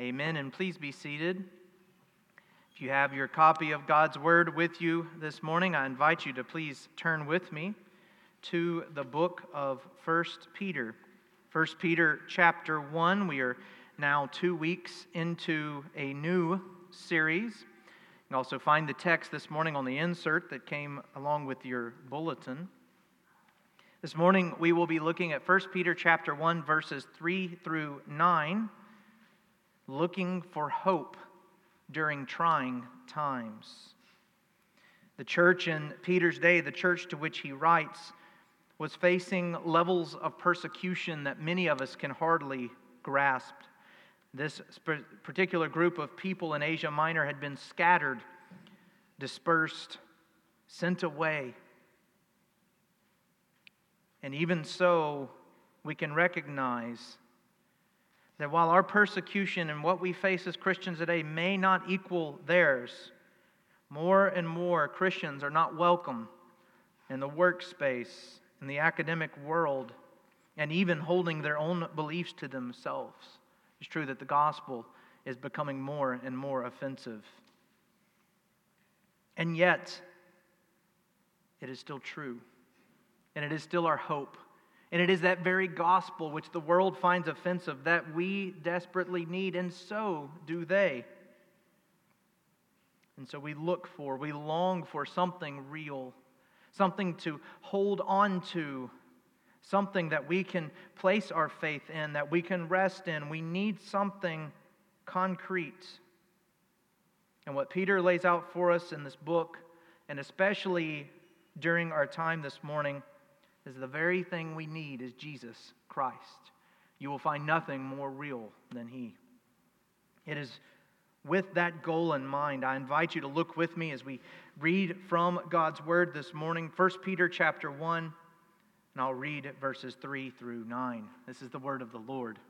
Amen, and please be seated. If you have your copy of God's Word with you this morning, I invite you to please turn with me to the book of 1 Peter. 1 Peter chapter 1, we are now 2 weeks into a new series. You can also find the text this morning on the insert that came along with your bulletin. This morning we will be looking at 1 Peter chapter 1 verses 3 through 9, looking for hope during trying times. The church in Peter's day, the church to which he writes, was facing levels of persecution that many of us can hardly grasp. This particular group of people in Asia Minor had been scattered, dispersed, sent away. And even so, we can recognize that while our persecution and what we face as Christians today may not equal theirs, more and more Christians are not welcome in the workspace, in the academic world, and even holding their own beliefs to themselves. It's true that the gospel is becoming more and more offensive. And yet, it is still true. And it is still our hope. And it is that very gospel which the world finds offensive that we desperately need, and so do they. And so we long for something real, something to hold on to, something that we can place our faith in, that we can rest in. We need something concrete. And what Peter lays out for us in this book, and especially during our time this morning, is the very thing we need is Jesus Christ. You will find nothing more real than He. It is with that goal in mind, I invite you to look with me as we read from God's Word this morning, 1 Peter chapter 1, and I'll read verses 3 through 9. This is the word of the Lord.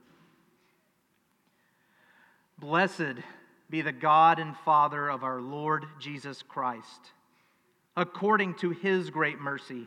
Blessed be the God and Father of our Lord Jesus Christ. According to His great mercy,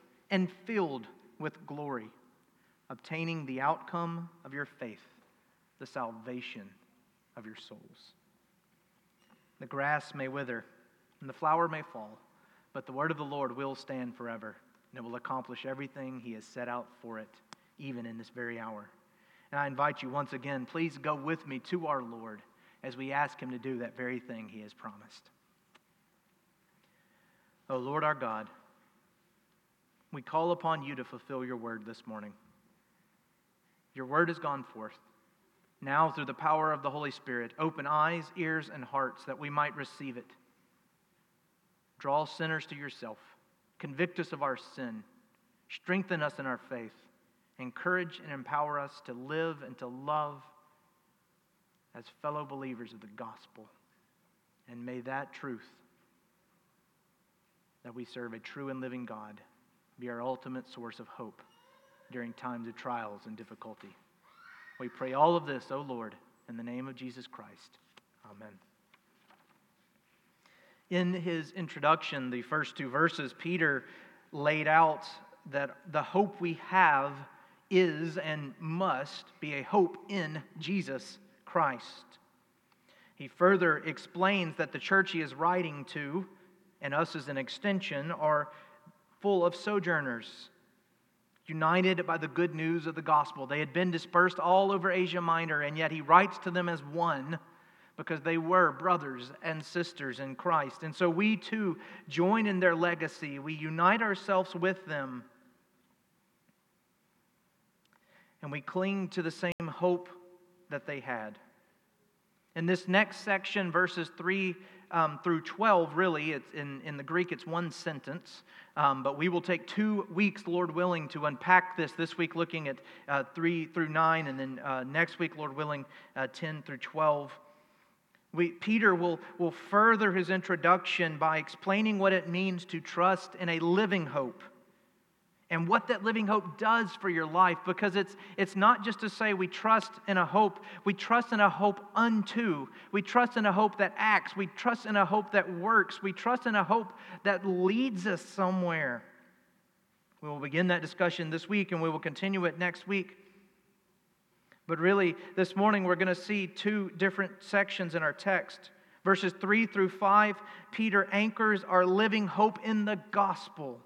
and filled with glory, obtaining the outcome of your faith, the salvation of your souls. The grass may wither and the flower may fall, but the word of the Lord will stand forever, and it will accomplish everything He has set out for it, even in this very hour. And I invite you once again, please go with me to our Lord as we ask Him to do that very thing He has promised. O Lord our God, we call upon You to fulfill Your word this morning. Your word has gone forth. Now, through the power of the Holy Spirit, open eyes, ears, and hearts that we might receive it. Draw sinners to Yourself. Convict us of our sin. Strengthen us in our faith. Encourage and empower us to live and to love as fellow believers of the gospel. And may that truth, that we serve a true and living God, be our ultimate source of hope during times of trials and difficulty. We pray all of this, O Lord, in the name of Jesus Christ. Amen. In his introduction, the first two verses, Peter laid out that the hope we have is and must be a hope in Jesus Christ. He further explains that the church he is writing to, and us as an extension, are full of sojourners, united by the good news of the gospel. They had been dispersed all over Asia Minor, and yet he writes to them as one because they were brothers and sisters in Christ. And so we too join in their legacy. We unite ourselves with them. And we cling to the same hope that they had. In this next section, verses 3 through 12, really, it's in the Greek it's one sentence, but we will take 2 weeks, Lord willing, to unpack this week, looking at 3 through 9, and then next week, Lord willing, 10 through 12. Peter will further his introduction by explaining what it means to trust in a living hope, and what that living hope does for your life, because it's not just to say we trust in a hope. We trust in a hope unto. We trust in a hope that acts. We trust in a hope that works. We trust in a hope that leads us somewhere. We will begin that discussion this week, and we will continue it next week. But really, this morning we're going to see two different sections in our text. Verses 3 through 5, Peter anchors our living hope in the gospel.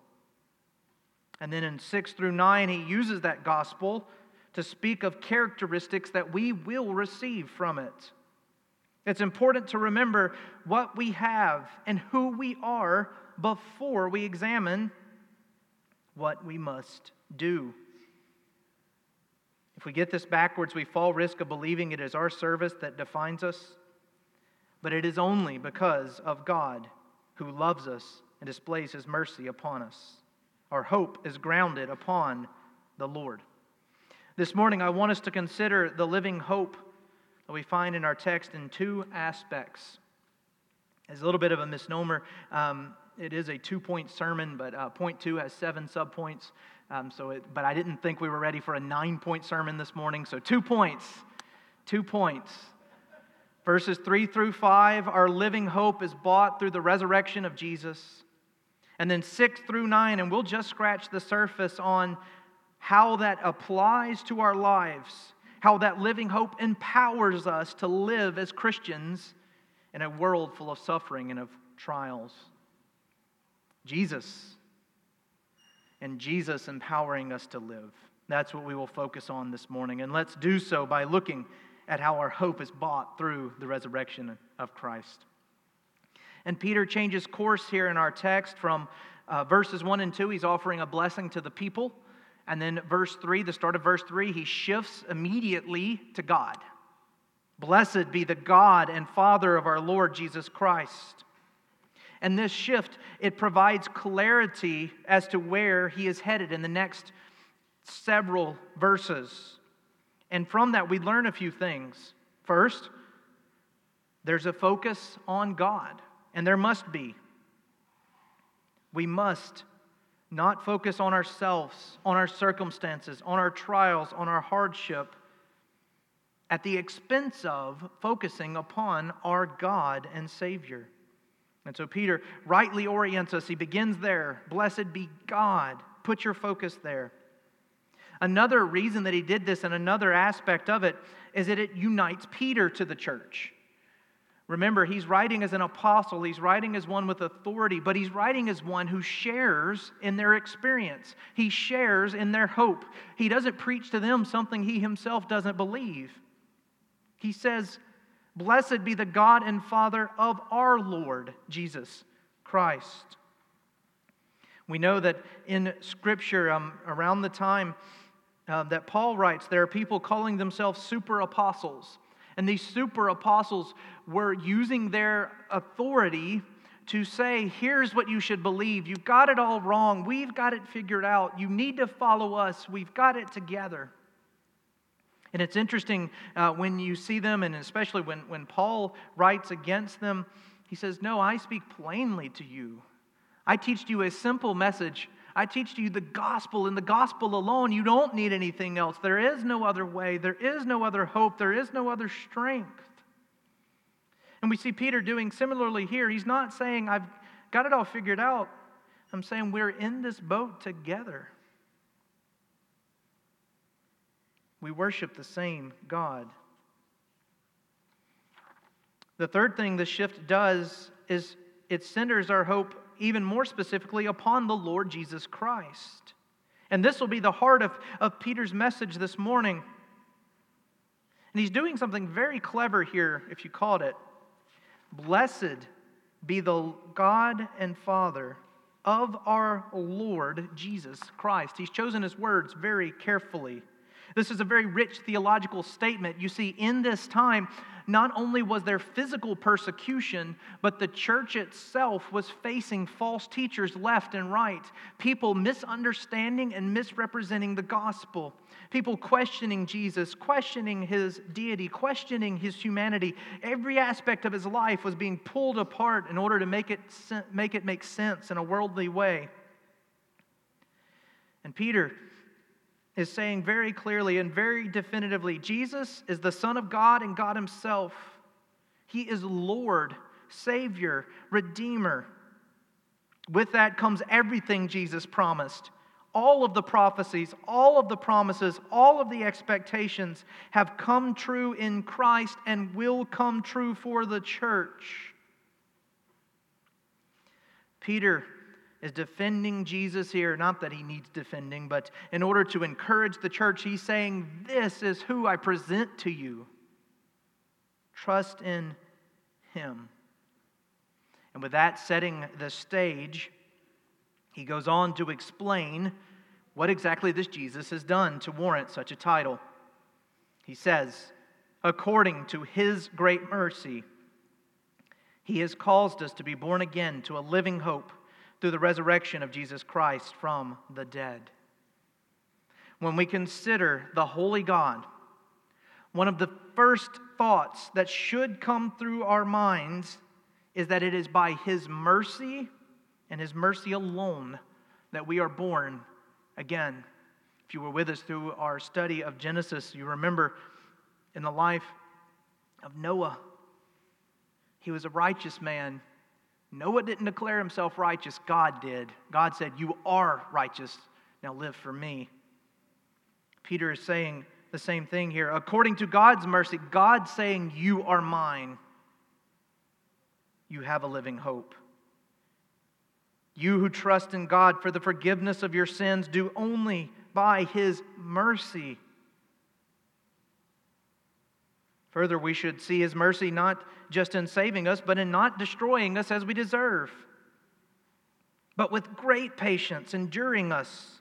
And then in 6 through 9, he uses that gospel to speak of characteristics that we will receive from it. It's important to remember what we have and who we are before we examine what we must do. If we get this backwards, we fall risk of believing it is our service that defines us, but it is only because of God who loves us and displays His mercy upon us. Our hope is grounded upon the Lord. This morning, I want us to consider the living hope that we find in our text in two aspects. It's a little bit of a misnomer. It is a two-point sermon, but point two has 7 subpoints. But I didn't think we were ready for a 9-point sermon this morning. So 2 points. 2 points. Verses 3 through 5, our living hope is bought through the resurrection of Jesus. And then 6 through 9, and we'll just scratch the surface on how that applies to our lives, how that living hope empowers us to live as Christians in a world full of suffering and of trials. Jesus, and Jesus empowering us to live. That's what we will focus on this morning. And let's do so by looking at how our hope is bought through the resurrection of Christ. And Peter changes course here in our text from verses 1 and 2, he's offering a blessing to the people. And then verse 3, the start of verse 3, he shifts immediately to God. Blessed be the God and Father of our Lord Jesus Christ. And this shift, it provides clarity as to where he is headed in the next several verses. And from that, we learn a few things. First, there's a focus on God. And there must be. We must not focus on ourselves, on our circumstances, on our trials, on our hardship, at the expense of focusing upon our God and Savior. And so Peter rightly orients us. He begins there. Blessed be God. Put your focus there. Another reason that he did this and another aspect of it is that it unites Peter to the church. Remember, he's writing as an apostle, he's writing as one with authority, but he's writing as one who shares in their experience. He shares in their hope. He doesn't preach to them something he himself doesn't believe. He says, "Blessed be the God and Father of our Lord Jesus Christ." We know that in Scripture, around the time that Paul writes, there are people calling themselves super apostles. And these super apostles were using their authority to say, here's what you should believe. You've got it all wrong. We've got it figured out. You need to follow us. We've got it together. And it's interesting when you see them, and especially when Paul writes against them, he says, no, I speak plainly to you. I teach you a simple message. I teach you the gospel, and the gospel alone. You don't need anything else. There is no other way. There is no other hope. There is no other strength. And we see Peter doing similarly here. He's not saying, I've got it all figured out. I'm saying we're in this boat together. We worship the same God. The third thing the shift does is it centers our hope even more specifically upon the Lord Jesus Christ. And this will be the heart of Peter's message this morning. And he's doing something very clever here, if you caught it. Blessed be the God and Father of our Lord Jesus Christ. He's chosen his words very carefully. This is a very rich theological statement. You see, in this time, not only was there physical persecution, but the church itself was facing false teachers left and right, people misunderstanding and misrepresenting the gospel, people questioning Jesus, questioning his deity, questioning his humanity. Every aspect of his life was being pulled apart in order to make it make sense in a worldly way. And Peter is saying very clearly and very definitively, Jesus is the Son of God and God himself. He is Lord, Savior, Redeemer. With that comes everything Jesus promised. All of the prophecies, all of the promises, all of the expectations have come true in Christ and will come true for the church. Peter is defending Jesus here. Not that he needs defending, but in order to encourage the church, he's saying, this is who I present to you. Trust in him. And with that setting the stage, he goes on to explain what exactly this Jesus has done to warrant such a title. He says, according to his great mercy, he has caused us to be born again to a living hope through the resurrection of Jesus Christ from the dead. When we consider the holy God, one of the first thoughts that should come through our minds is that it is by his mercy and his mercy alone that we are born again. If you were with us through our study of Genesis, you remember in the life of Noah, he was a righteous man. Noah didn't declare himself righteous. God did. God said, you are righteous. Now live for me. Peter is saying the same thing here. According to God's mercy, God saying, you are mine. You have a living hope. You who trust in God for the forgiveness of your sins do only by his mercy. Further, we should see his mercy not just in saving us, but in not destroying us as we deserve, but with great patience enduring us,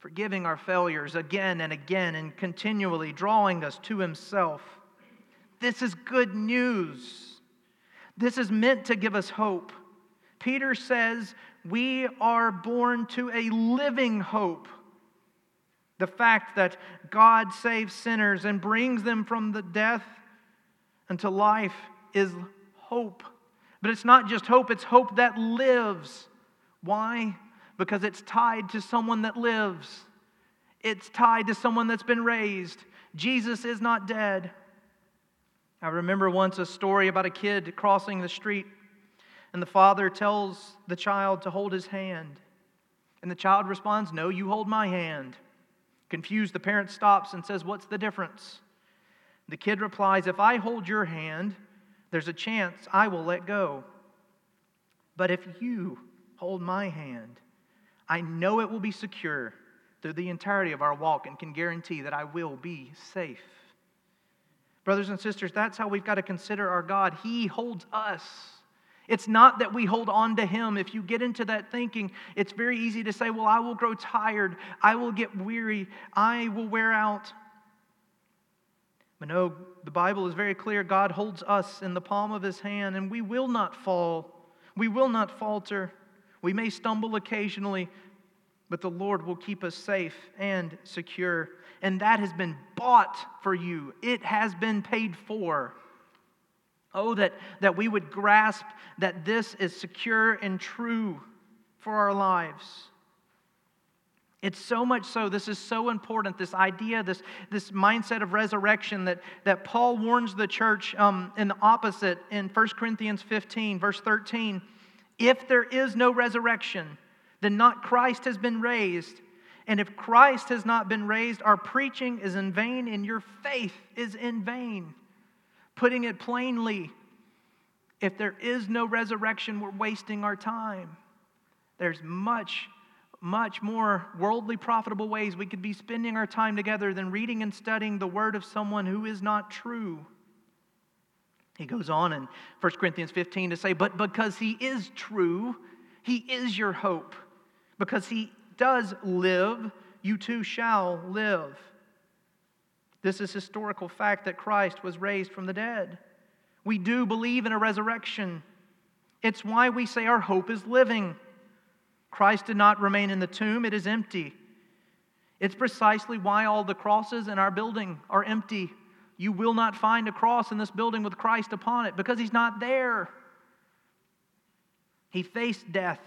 forgiving our failures again and again and continually drawing us to himself. This is good news. This is meant to give us hope. Peter says we are born to a living hope. The fact that God saves sinners and brings them from the death unto life is hope. But it's not just hope, it's hope that lives. Why? Because it's tied to someone that lives. It's tied to someone that's been raised. Jesus is not dead. I remember once a story about a kid crossing the street, and the father tells the child to hold his hand. And the child responds, no, you hold my hand. Confused, the parent stops and says, what's the difference? The kid replies, if I hold your hand, there's a chance I will let go. But if you hold my hand, I know it will be secure through the entirety of our walk and can guarantee that I will be safe. Brothers and sisters, that's how we've got to consider our God. He holds us. It's not that we hold on to him. If you get into that thinking, it's very easy to say, well, I will grow tired. I will get weary. I will wear out. But no, the Bible is very clear. God holds us in the palm of his hand, and we will not fall. We will not falter. We may stumble occasionally, but the Lord will keep us safe and secure. And that has been bought for you. It has been paid for. Oh, that we would grasp that this is secure and true for our lives. It's so much so, this is so important, this idea, this mindset of resurrection that Paul warns the church in the opposite in 1 Corinthians 15, verse 13. If there is no resurrection, then not Christ has been raised. And if Christ has not been raised, our preaching is in vain and your faith is in vain. Putting it plainly, if there is no resurrection, we're wasting our time. There's much, much more worldly profitable ways we could be spending our time together than reading and studying the word of someone who is not true. He goes on in 1 Corinthians 15 to say, but because he is true, he is your hope. Because he does live, you too shall live. This is historical fact that Christ was raised from the dead. We do believe in a resurrection. It's why we say our hope is living. Christ did not remain in the tomb. It is empty. It's precisely why all the crosses in our building are empty. You will not find a cross in this building with Christ upon it because he's not there. He faced death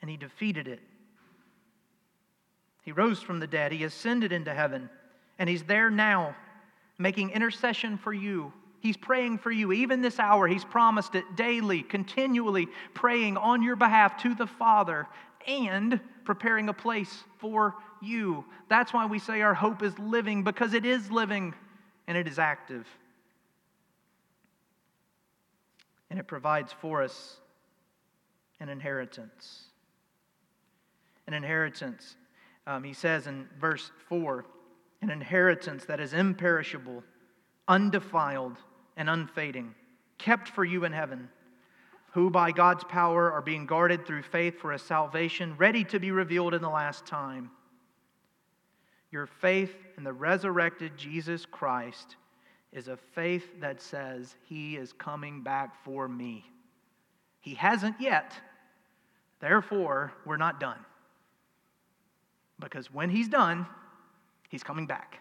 and he defeated it. He rose from the dead. He ascended into heaven. And he's there now making intercession for you. He's praying for you. Even this hour, he's promised it daily, continually praying on your behalf to the Father and preparing a place for you. That's why we say our hope is living, because it is living and it is active. And it provides for us an inheritance. An inheritance, he says in verse 4, an inheritance that is imperishable, undefiled, and unfading, kept for you in heaven, who by God's power are being guarded through faith for a salvation ready to be revealed in the last time. Your faith in the resurrected Jesus Christ is a faith that says, he is coming back for me. He hasn't yet, therefore we're not done. Because when he's done, he's coming back.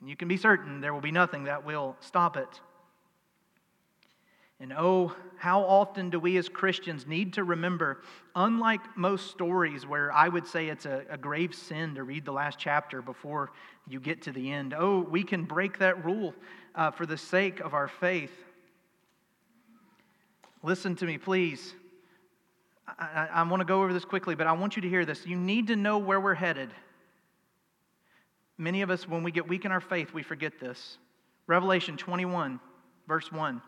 And you can be certain there will be nothing that will stop it. And oh, how often do we as Christians need to remember, unlike most stories where I would say it's a grave sin to read the last chapter before you get to the end. Oh, we can break that rule for the sake of our faith. Listen to me, please. I want to go over this quickly, but I want you to hear this. You need to know where we're headed. Many of us, when we get weak in our faith, we forget this. Revelation 21, verse 1.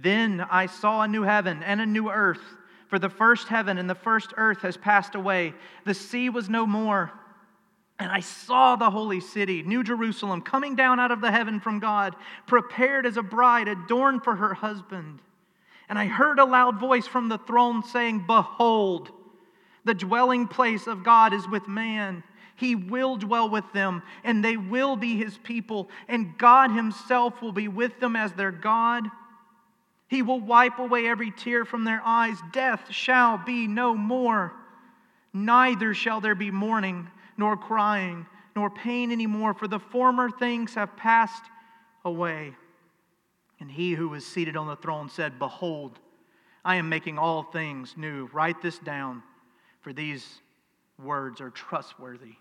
Then I saw a new heaven and a new earth, for the first heaven and the first earth has passed away. The sea was no more. And I saw the holy city, New Jerusalem, coming down out of the heaven from God, prepared as a bride adorned for her husband. And I heard a loud voice from the throne saying, behold, the dwelling place of God is with man. He will dwell with them, and they will be his people, and God himself will be with them as their God. He will wipe away every tear from their eyes. Death shall be no more. Neither shall there be mourning, nor crying, nor pain anymore, for the former things have passed away. And he who was seated on the throne said, behold, I am making all things new. Write this down, for these words are trustworthy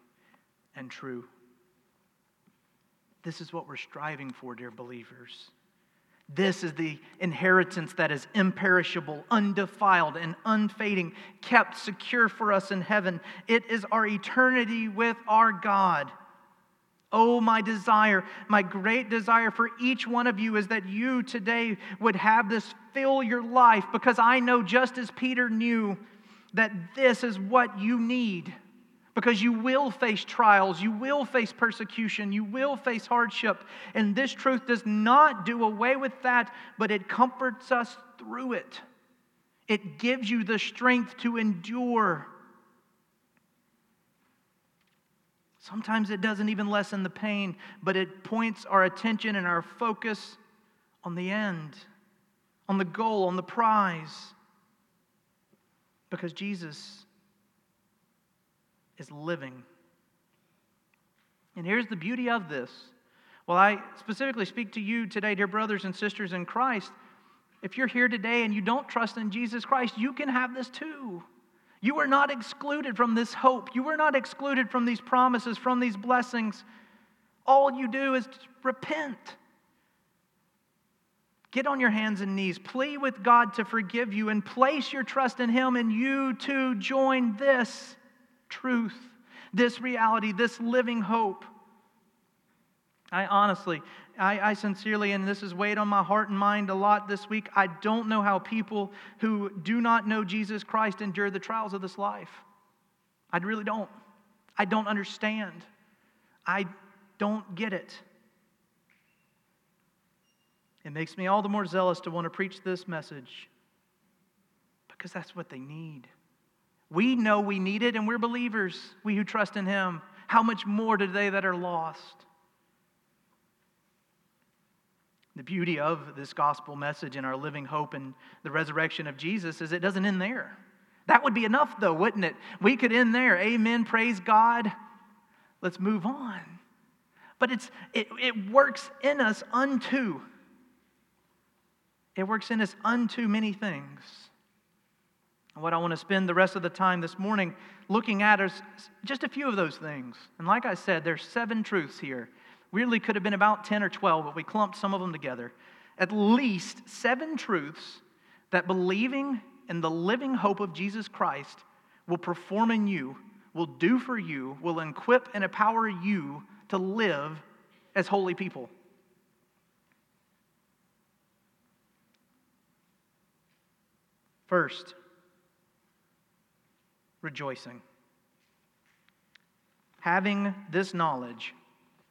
and true. This is what we're striving for, dear believers. This is the inheritance that is imperishable, undefiled, and unfading, kept secure for us in heaven. It is our eternity with our God. Oh, my desire, my great desire for each one of you is that you today would have this fill your life, because I know, just as Peter knew, that this is what you need, because you will face trials, you will face persecution, you will face hardship, and this truth does not do away with that, but it comforts us through it. It gives you the strength to endure. Sometimes it doesn't even lessen the pain, but it points our attention and our focus on the end, on the goal, on the prize. Because Jesus is living. And here's the beauty of this. Well, I specifically speak to you today, dear brothers and sisters in Christ. If you're here today and you don't trust in Jesus Christ, you can have this too. You are not excluded from this hope. You are not excluded from these promises, from these blessings. All you do is repent. Get on your hands and knees, plead with God to forgive you, and place your trust in Him, and you too join this truth, this reality, this living hope. I sincerely, and this has weighed on my heart and mind a lot this week, I don't know how people who do not know Jesus Christ endure the trials of this life. I really don't. I don't understand. I don't get it. It makes me all the more zealous to want to preach this message because that's what they need. We know we need it, and we're believers, we who trust in Him. How much more do they that are lost? The beauty of this gospel message and our living hope in the resurrection of Jesus is it doesn't end there. That would be enough, though, wouldn't it? We could end there. Amen, praise God. Let's move on. But it works in us unto. It works in us unto many things. And what I want to spend the rest of the time this morning looking at is just a few of those things. And like I said, there's 7 truths here. Really could have been about 10 or 12, but we clumped some of them together. At least 7 truths that believing in the living hope of Jesus Christ will perform in you, will do for you, will equip and empower you to live as holy people. First, rejoicing. Having this knowledge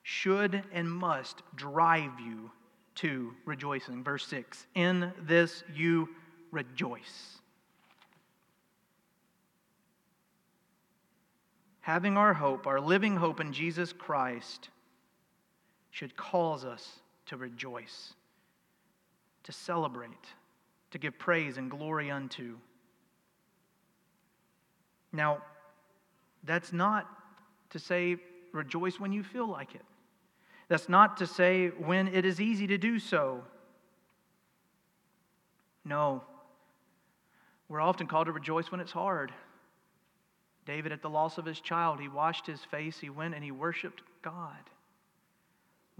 should and must drive you to rejoicing. Verse 6, in this you rejoice. Having our hope, our living hope in Jesus Christ, should cause us to rejoice, to celebrate, to give praise and glory unto. Now, that's not to say rejoice when you feel like it. That's not to say when it is easy to do so. No. We're often called to rejoice when it's hard. David, at the loss of his child, he washed his face, he went and he worshiped God.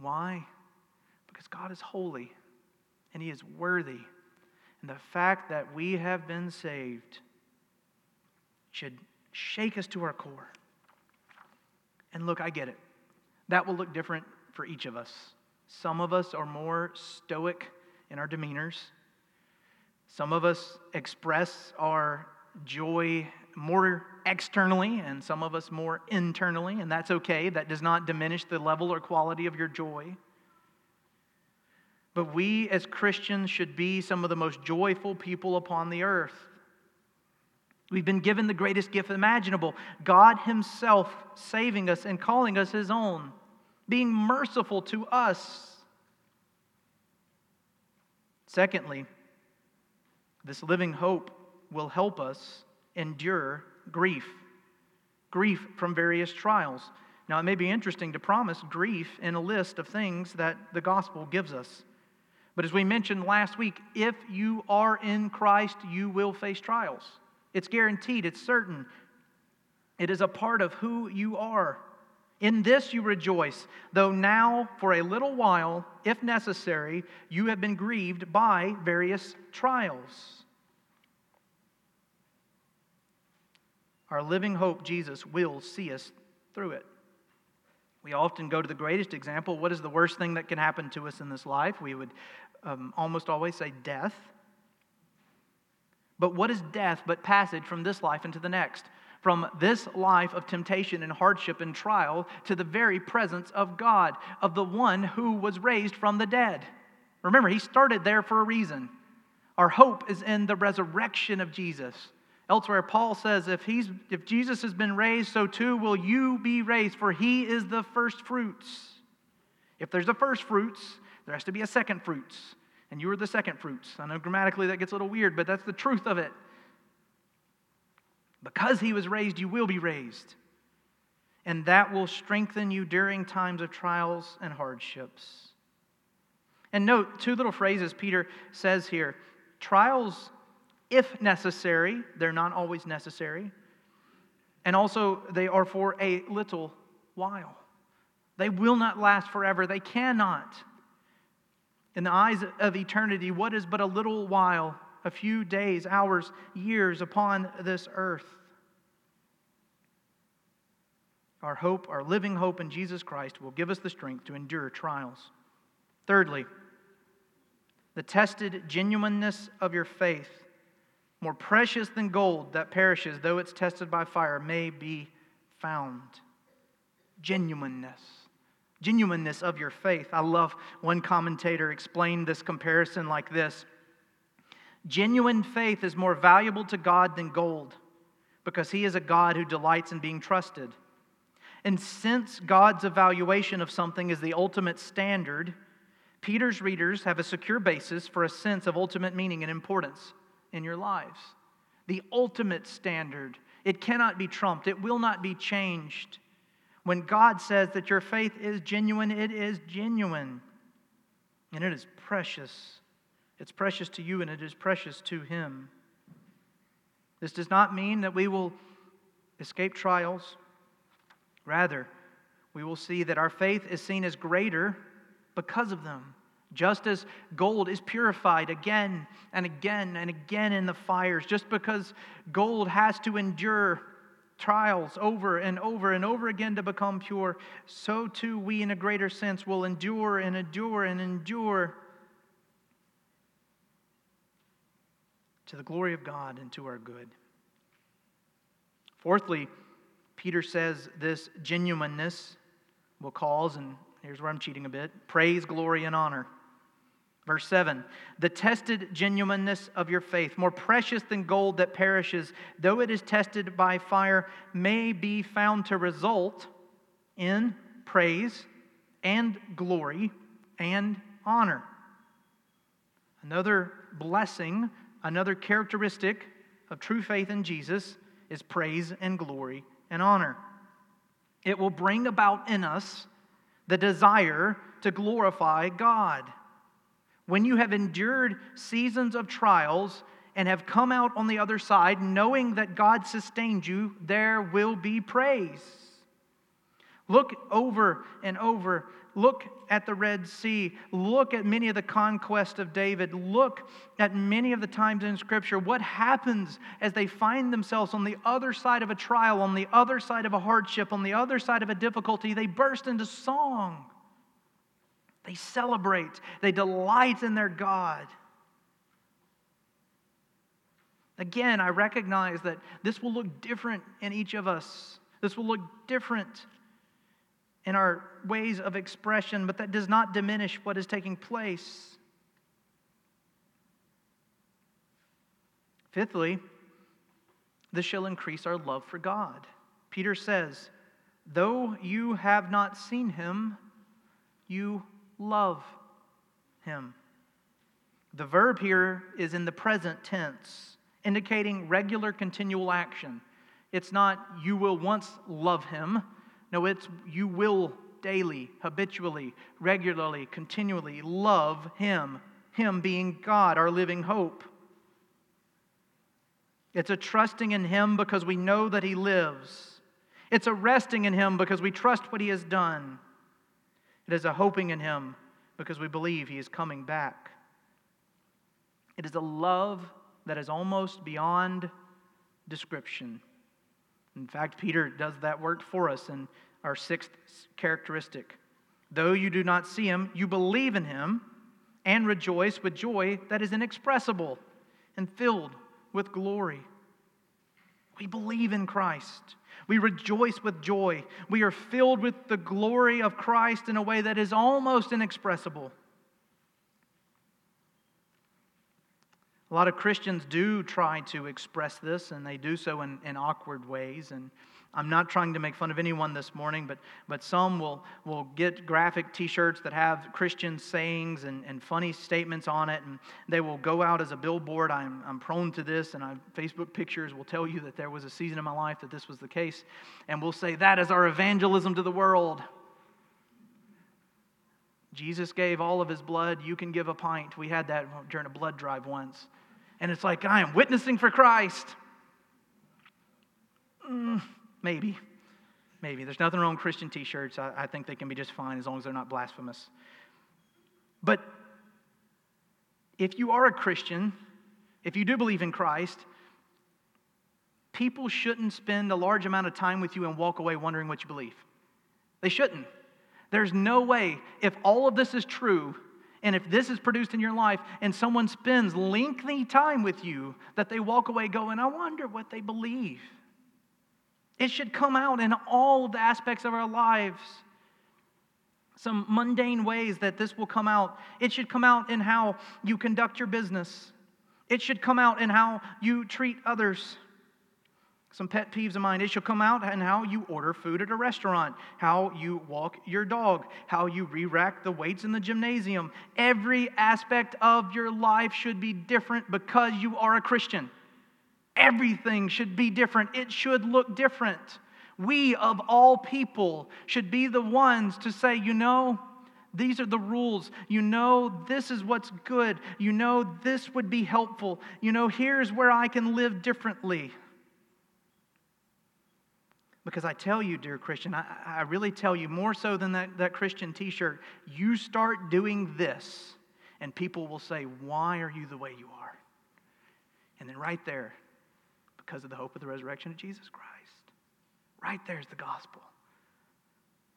Why? Because God is holy and He is worthy. And the fact that we have been saved should shake us to our core. And look, I get it. That will look different for each of us. Some of us are more stoic in our demeanors. Some of us express our joy more externally, and some of us more internally, and that's okay. That does not diminish the level or quality of your joy. But we as Christians should be some of the most joyful people upon the earth. We've been given the greatest gift imaginable, God Himself saving us and calling us His own, being merciful to us. Secondly, this living hope will help us endure grief from various trials. Now, it may be interesting to promise grief in a list of things that the gospel gives us. But as we mentioned last week, if you are in Christ, you will face trials. It's guaranteed, it's certain. It is a part of who you are. In this you rejoice, though now for a little while, if necessary, you have been grieved by various trials. Our living hope, Jesus, will see us through it. We often go to the greatest example. What is the worst thing that can happen to us in this life? We would almost always say death. But what is death but passage from this life into the next? From this life of temptation and hardship and trial to the very presence of God, of the one who was raised from the dead. Remember, He started there for a reason. Our hope is in the resurrection of Jesus. Elsewhere, Paul says, if Jesus has been raised, so too will you be raised, for He is the first fruits. If there's a first fruits, there has to be a second fruits, and you are the second fruits. I know grammatically that gets a little weird, but that's the truth of it. Because He was raised, you will be raised, and that will strengthen you during times of trials and hardships. And note, 2 little phrases Peter says here. Trials, if necessary, they're not always necessary. And also, they are for a little while. They will not last forever. They cannot. In the eyes of eternity, what is but a little while, a few days, hours, years upon this earth? Our hope, our living hope in Jesus Christ will give us the strength to endure trials. Thirdly, the tested genuineness of your faith, more precious than gold that perishes, though it's tested by fire, may be found. Genuineness. genuineness of your faith. I love one commentator explained this comparison like this. Genuine faith is more valuable to God than gold, because He is a God who delights in being trusted. And since God's evaluation of something is the ultimate standard, Peter's readers have a secure basis for a sense of ultimate meaning and importance in your lives. The ultimate standard. It cannot be trumped. It will not be changed. When God says that your faith is genuine, it is genuine. And it is precious. It's precious to you and it is precious to Him. This does not mean that we will escape trials. Rather, we will see that our faith is seen as greater because of them. Just as gold is purified again and again and again in the fires, just because gold has to endure trials over and over and over again to become pure, so too we in a greater sense will endure and endure and endure to the glory of God and to our good. Fourthly, Peter says this genuineness will cause, and here's where I'm cheating a bit, praise, glory, and honor. Verse 7, the tested genuineness of your faith, more precious than gold that perishes, though it is tested by fire, may be found to result in praise and glory and honor. Another blessing, another characteristic of true faith in Jesus is praise and glory and honor. It will bring about in us the desire to glorify God. When you have endured seasons of trials and have come out on the other side knowing that God sustained you, there will be praise. Look over and over. Look at the Red Sea. Look at many of the conquests of David. Look at many of the times in Scripture. What happens as they find themselves on the other side of a trial, on the other side of a hardship, on the other side of a difficulty? They burst into song. They celebrate. They delight in their God. Again, I recognize that this will look different in each of us. This will look different in our ways of expression, but that does not diminish what is taking place. Fifthly, this shall increase our love for God. Peter says, though you have not seen Him, you love Him. The verb here is in the present tense, indicating regular, continual action. It's not, you will once love Him. No, it's you will daily, habitually, regularly, continually love Him. Him being God, our living hope. It's a trusting in Him because we know that He lives. It's a resting in Him because we trust what He has done. It is a hoping in Him because we believe He is coming back. It is a love that is almost beyond description. In fact, Peter does that work for us in our sixth characteristic. Though you do not see Him, you believe in Him and rejoice with joy that is inexpressible and filled with glory. We believe in Christ. We rejoice with joy. We are filled with the glory of Christ in a way that is almost inexpressible. A lot of Christians do try to express this, and they do so in awkward ways. And I'm not trying to make fun of anyone this morning, but some will get graphic T-shirts that have Christian sayings and funny statements on it, and they will go out as a billboard. I'm prone to this, and Facebook pictures will tell you that there was a season in my life that this was the case. And we'll say, that is our evangelism to the world. Jesus gave all of His blood. You can give a pint. We had that during a blood drive once. And it's like, I am witnessing for Christ. Maybe. There's nothing wrong with Christian T-shirts. I think they can be just fine as long as they're not blasphemous. But if you are a Christian, if you do believe in Christ, people shouldn't spend a large amount of time with you and walk away wondering what you believe. They shouldn't. There's no way, if all of this is true, and if this is produced in your life, and someone spends lengthy time with you, that they walk away going, I wonder what they believe. It should come out in all of the aspects of our lives. some mundane ways that this will come out. It should come out in how you conduct your business. It should come out in how you treat others. Some pet peeves of mine. It should come out in how you order food at a restaurant, how you walk your dog, how you re-rack the weights in the gymnasium. Every aspect of your life should be different because you are a Christian. Everything should be different. It should look different. We, of all people, should be the ones to say, you know, these are the rules. You know, this is what's good. You know, this would be helpful. You know, here's where I can live differently. Because I tell you, dear Christian, I really tell you, more so than that Christian t-shirt, you start doing this, and people will say, why are you the way you are? And then right there, because of the hope of the resurrection of Jesus Christ, right there's the gospel.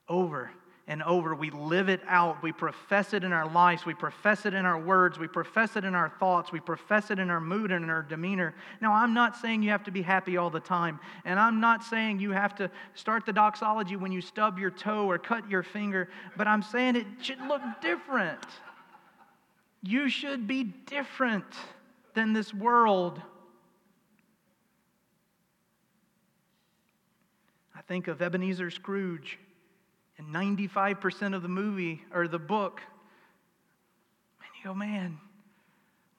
Over and over, we live it out. We profess it in our lives. We profess it in our words. We profess it in our thoughts. We profess it in our mood and in our demeanor. Now, I'm not saying you have to be happy all the time. And I'm not saying you have to start the doxology when you stub your toe or cut your finger. But I'm saying it should look different. You should be different than this world. I think of Ebenezer Scrooge. And 95% of the movie, or the book, and you go, man,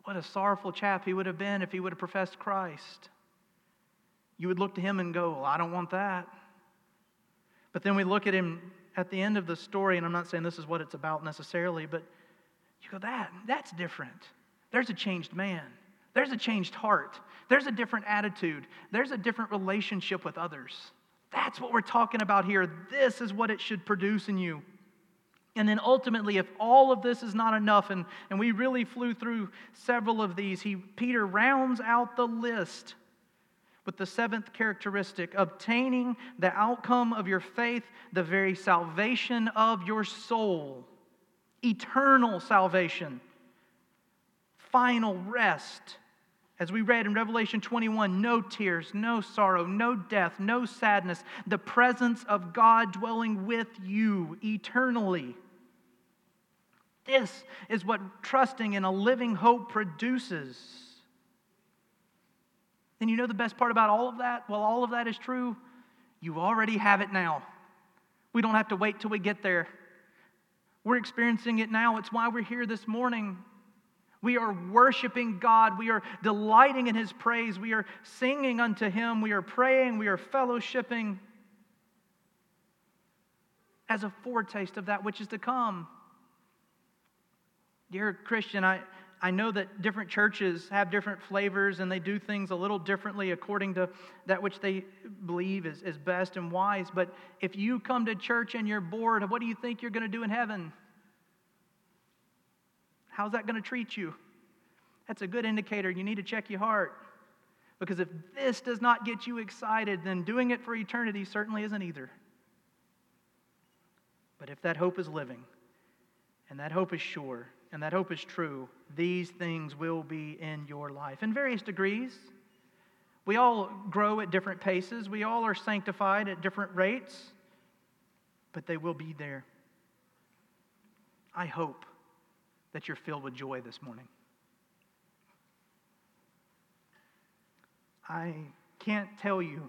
what a sorrowful chap he would have been if he would have professed Christ. You would look to him and go, well, I don't want that. But then we look at him at the end of the story, and I'm not saying this is what it's about necessarily, but you go, that's different. There's a changed man. There's a changed heart. There's a different attitude. There's a different relationship with others. That's what we're talking about here. This is what it should produce in you. And then ultimately, if all of this is not enough, and we really flew through several of these, Peter rounds out the list with the seventh characteristic, obtaining the outcome of your faith, the very salvation of your soul, eternal salvation, final rest. As we read in Revelation 21, no tears, no sorrow, no death, no sadness, the presence of God dwelling with you eternally. This is what trusting in a living hope produces. And you know the best part about all of that? Well, all of that is true. You already have it now. We don't have to wait till we get there. We're experiencing it now. It's why we're here this morning. We are worshiping God. We are delighting in His praise. We are singing unto Him. We are praying. We are fellowshipping as a foretaste of that which is to come. Dear Christian, I know that different churches have different flavors and they do things a little differently according to that which they believe is best and wise. But if you come to church and you're bored, what do you think you're going to do in heaven? How's that going to treat you? That's a good indicator. You need to check your heart. Because if this does not get you excited, then doing it for eternity certainly isn't either. But if that hope is living, and that hope is sure, and that hope is true, these things will be in your life in various degrees. We all grow at different paces. We all are sanctified at different rates. But they will be there. I hope that you're filled with joy this morning. I can't tell you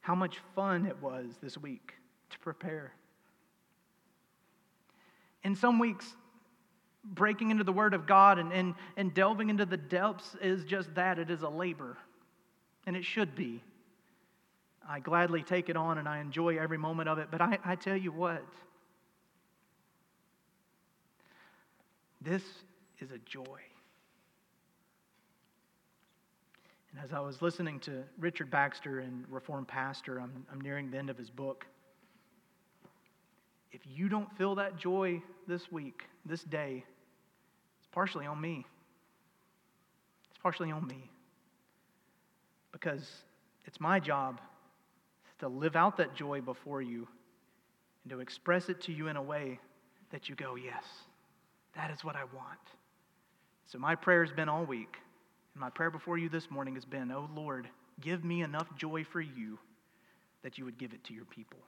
how much fun it was this week to prepare. In some weeks, breaking into the Word of God and delving into the depths is just that. It is a labor, and it should be. I gladly take it on, and I enjoy every moment of it, but I tell you what, this is a joy. And as I was listening to Richard Baxter and Reformed Pastor, I'm nearing the end of his book. If you don't feel that joy this week, this day, it's partially on me. It's partially on me. Because it's my job to live out that joy before you and to express it to you in a way that you go, yes, that is what I want. So my prayer has been all week, and my prayer before you this morning has been, oh Lord, give me enough joy for you that you would give it to your people.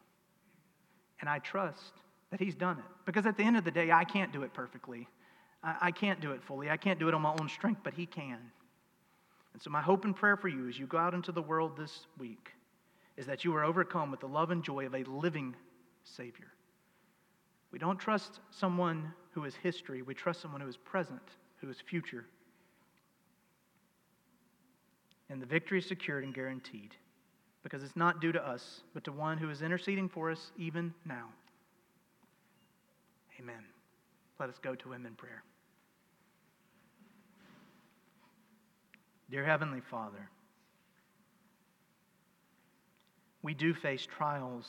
And I trust that he's done it. Because at the end of the day, I can't do it perfectly. I can't do it fully. I can't do it on my own strength, but he can. And so my hope and prayer for you as you go out into the world this week is that you are overcome with the love and joy of a living Savior. We don't trust someone who is history. We trust someone who is present, who is future. And the victory is secured and guaranteed because it's not due to us, but to one who is interceding for us even now. Amen. Let us go to him in prayer. Dear Heavenly Father, we do face trials,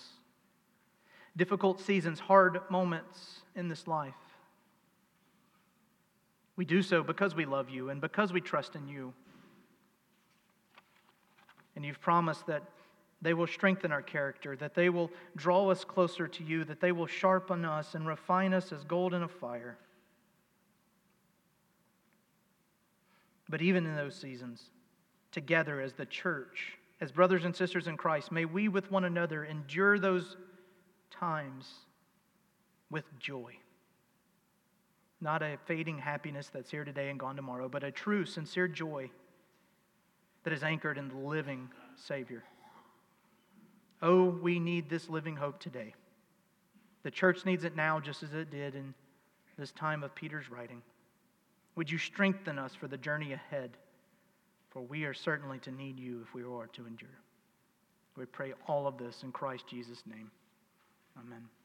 difficult seasons, hard moments in this life. We do so because we love you and because we trust in you. And you've promised that they will strengthen our character, that they will draw us closer to you, that they will sharpen us and refine us as gold in a fire. But even in those seasons, together as the church, as brothers and sisters in Christ, may we with one another endure those times with joy. Not a fading happiness that's here today and gone tomorrow, but a true, sincere joy that is anchored in the living Savior. Oh, we need this living hope today. The church needs it now just as it did in this time of Peter's writing. Would you strengthen us for the journey ahead? For we are certainly to need you if we are to endure. We pray all of this in Christ Jesus' name. Amen.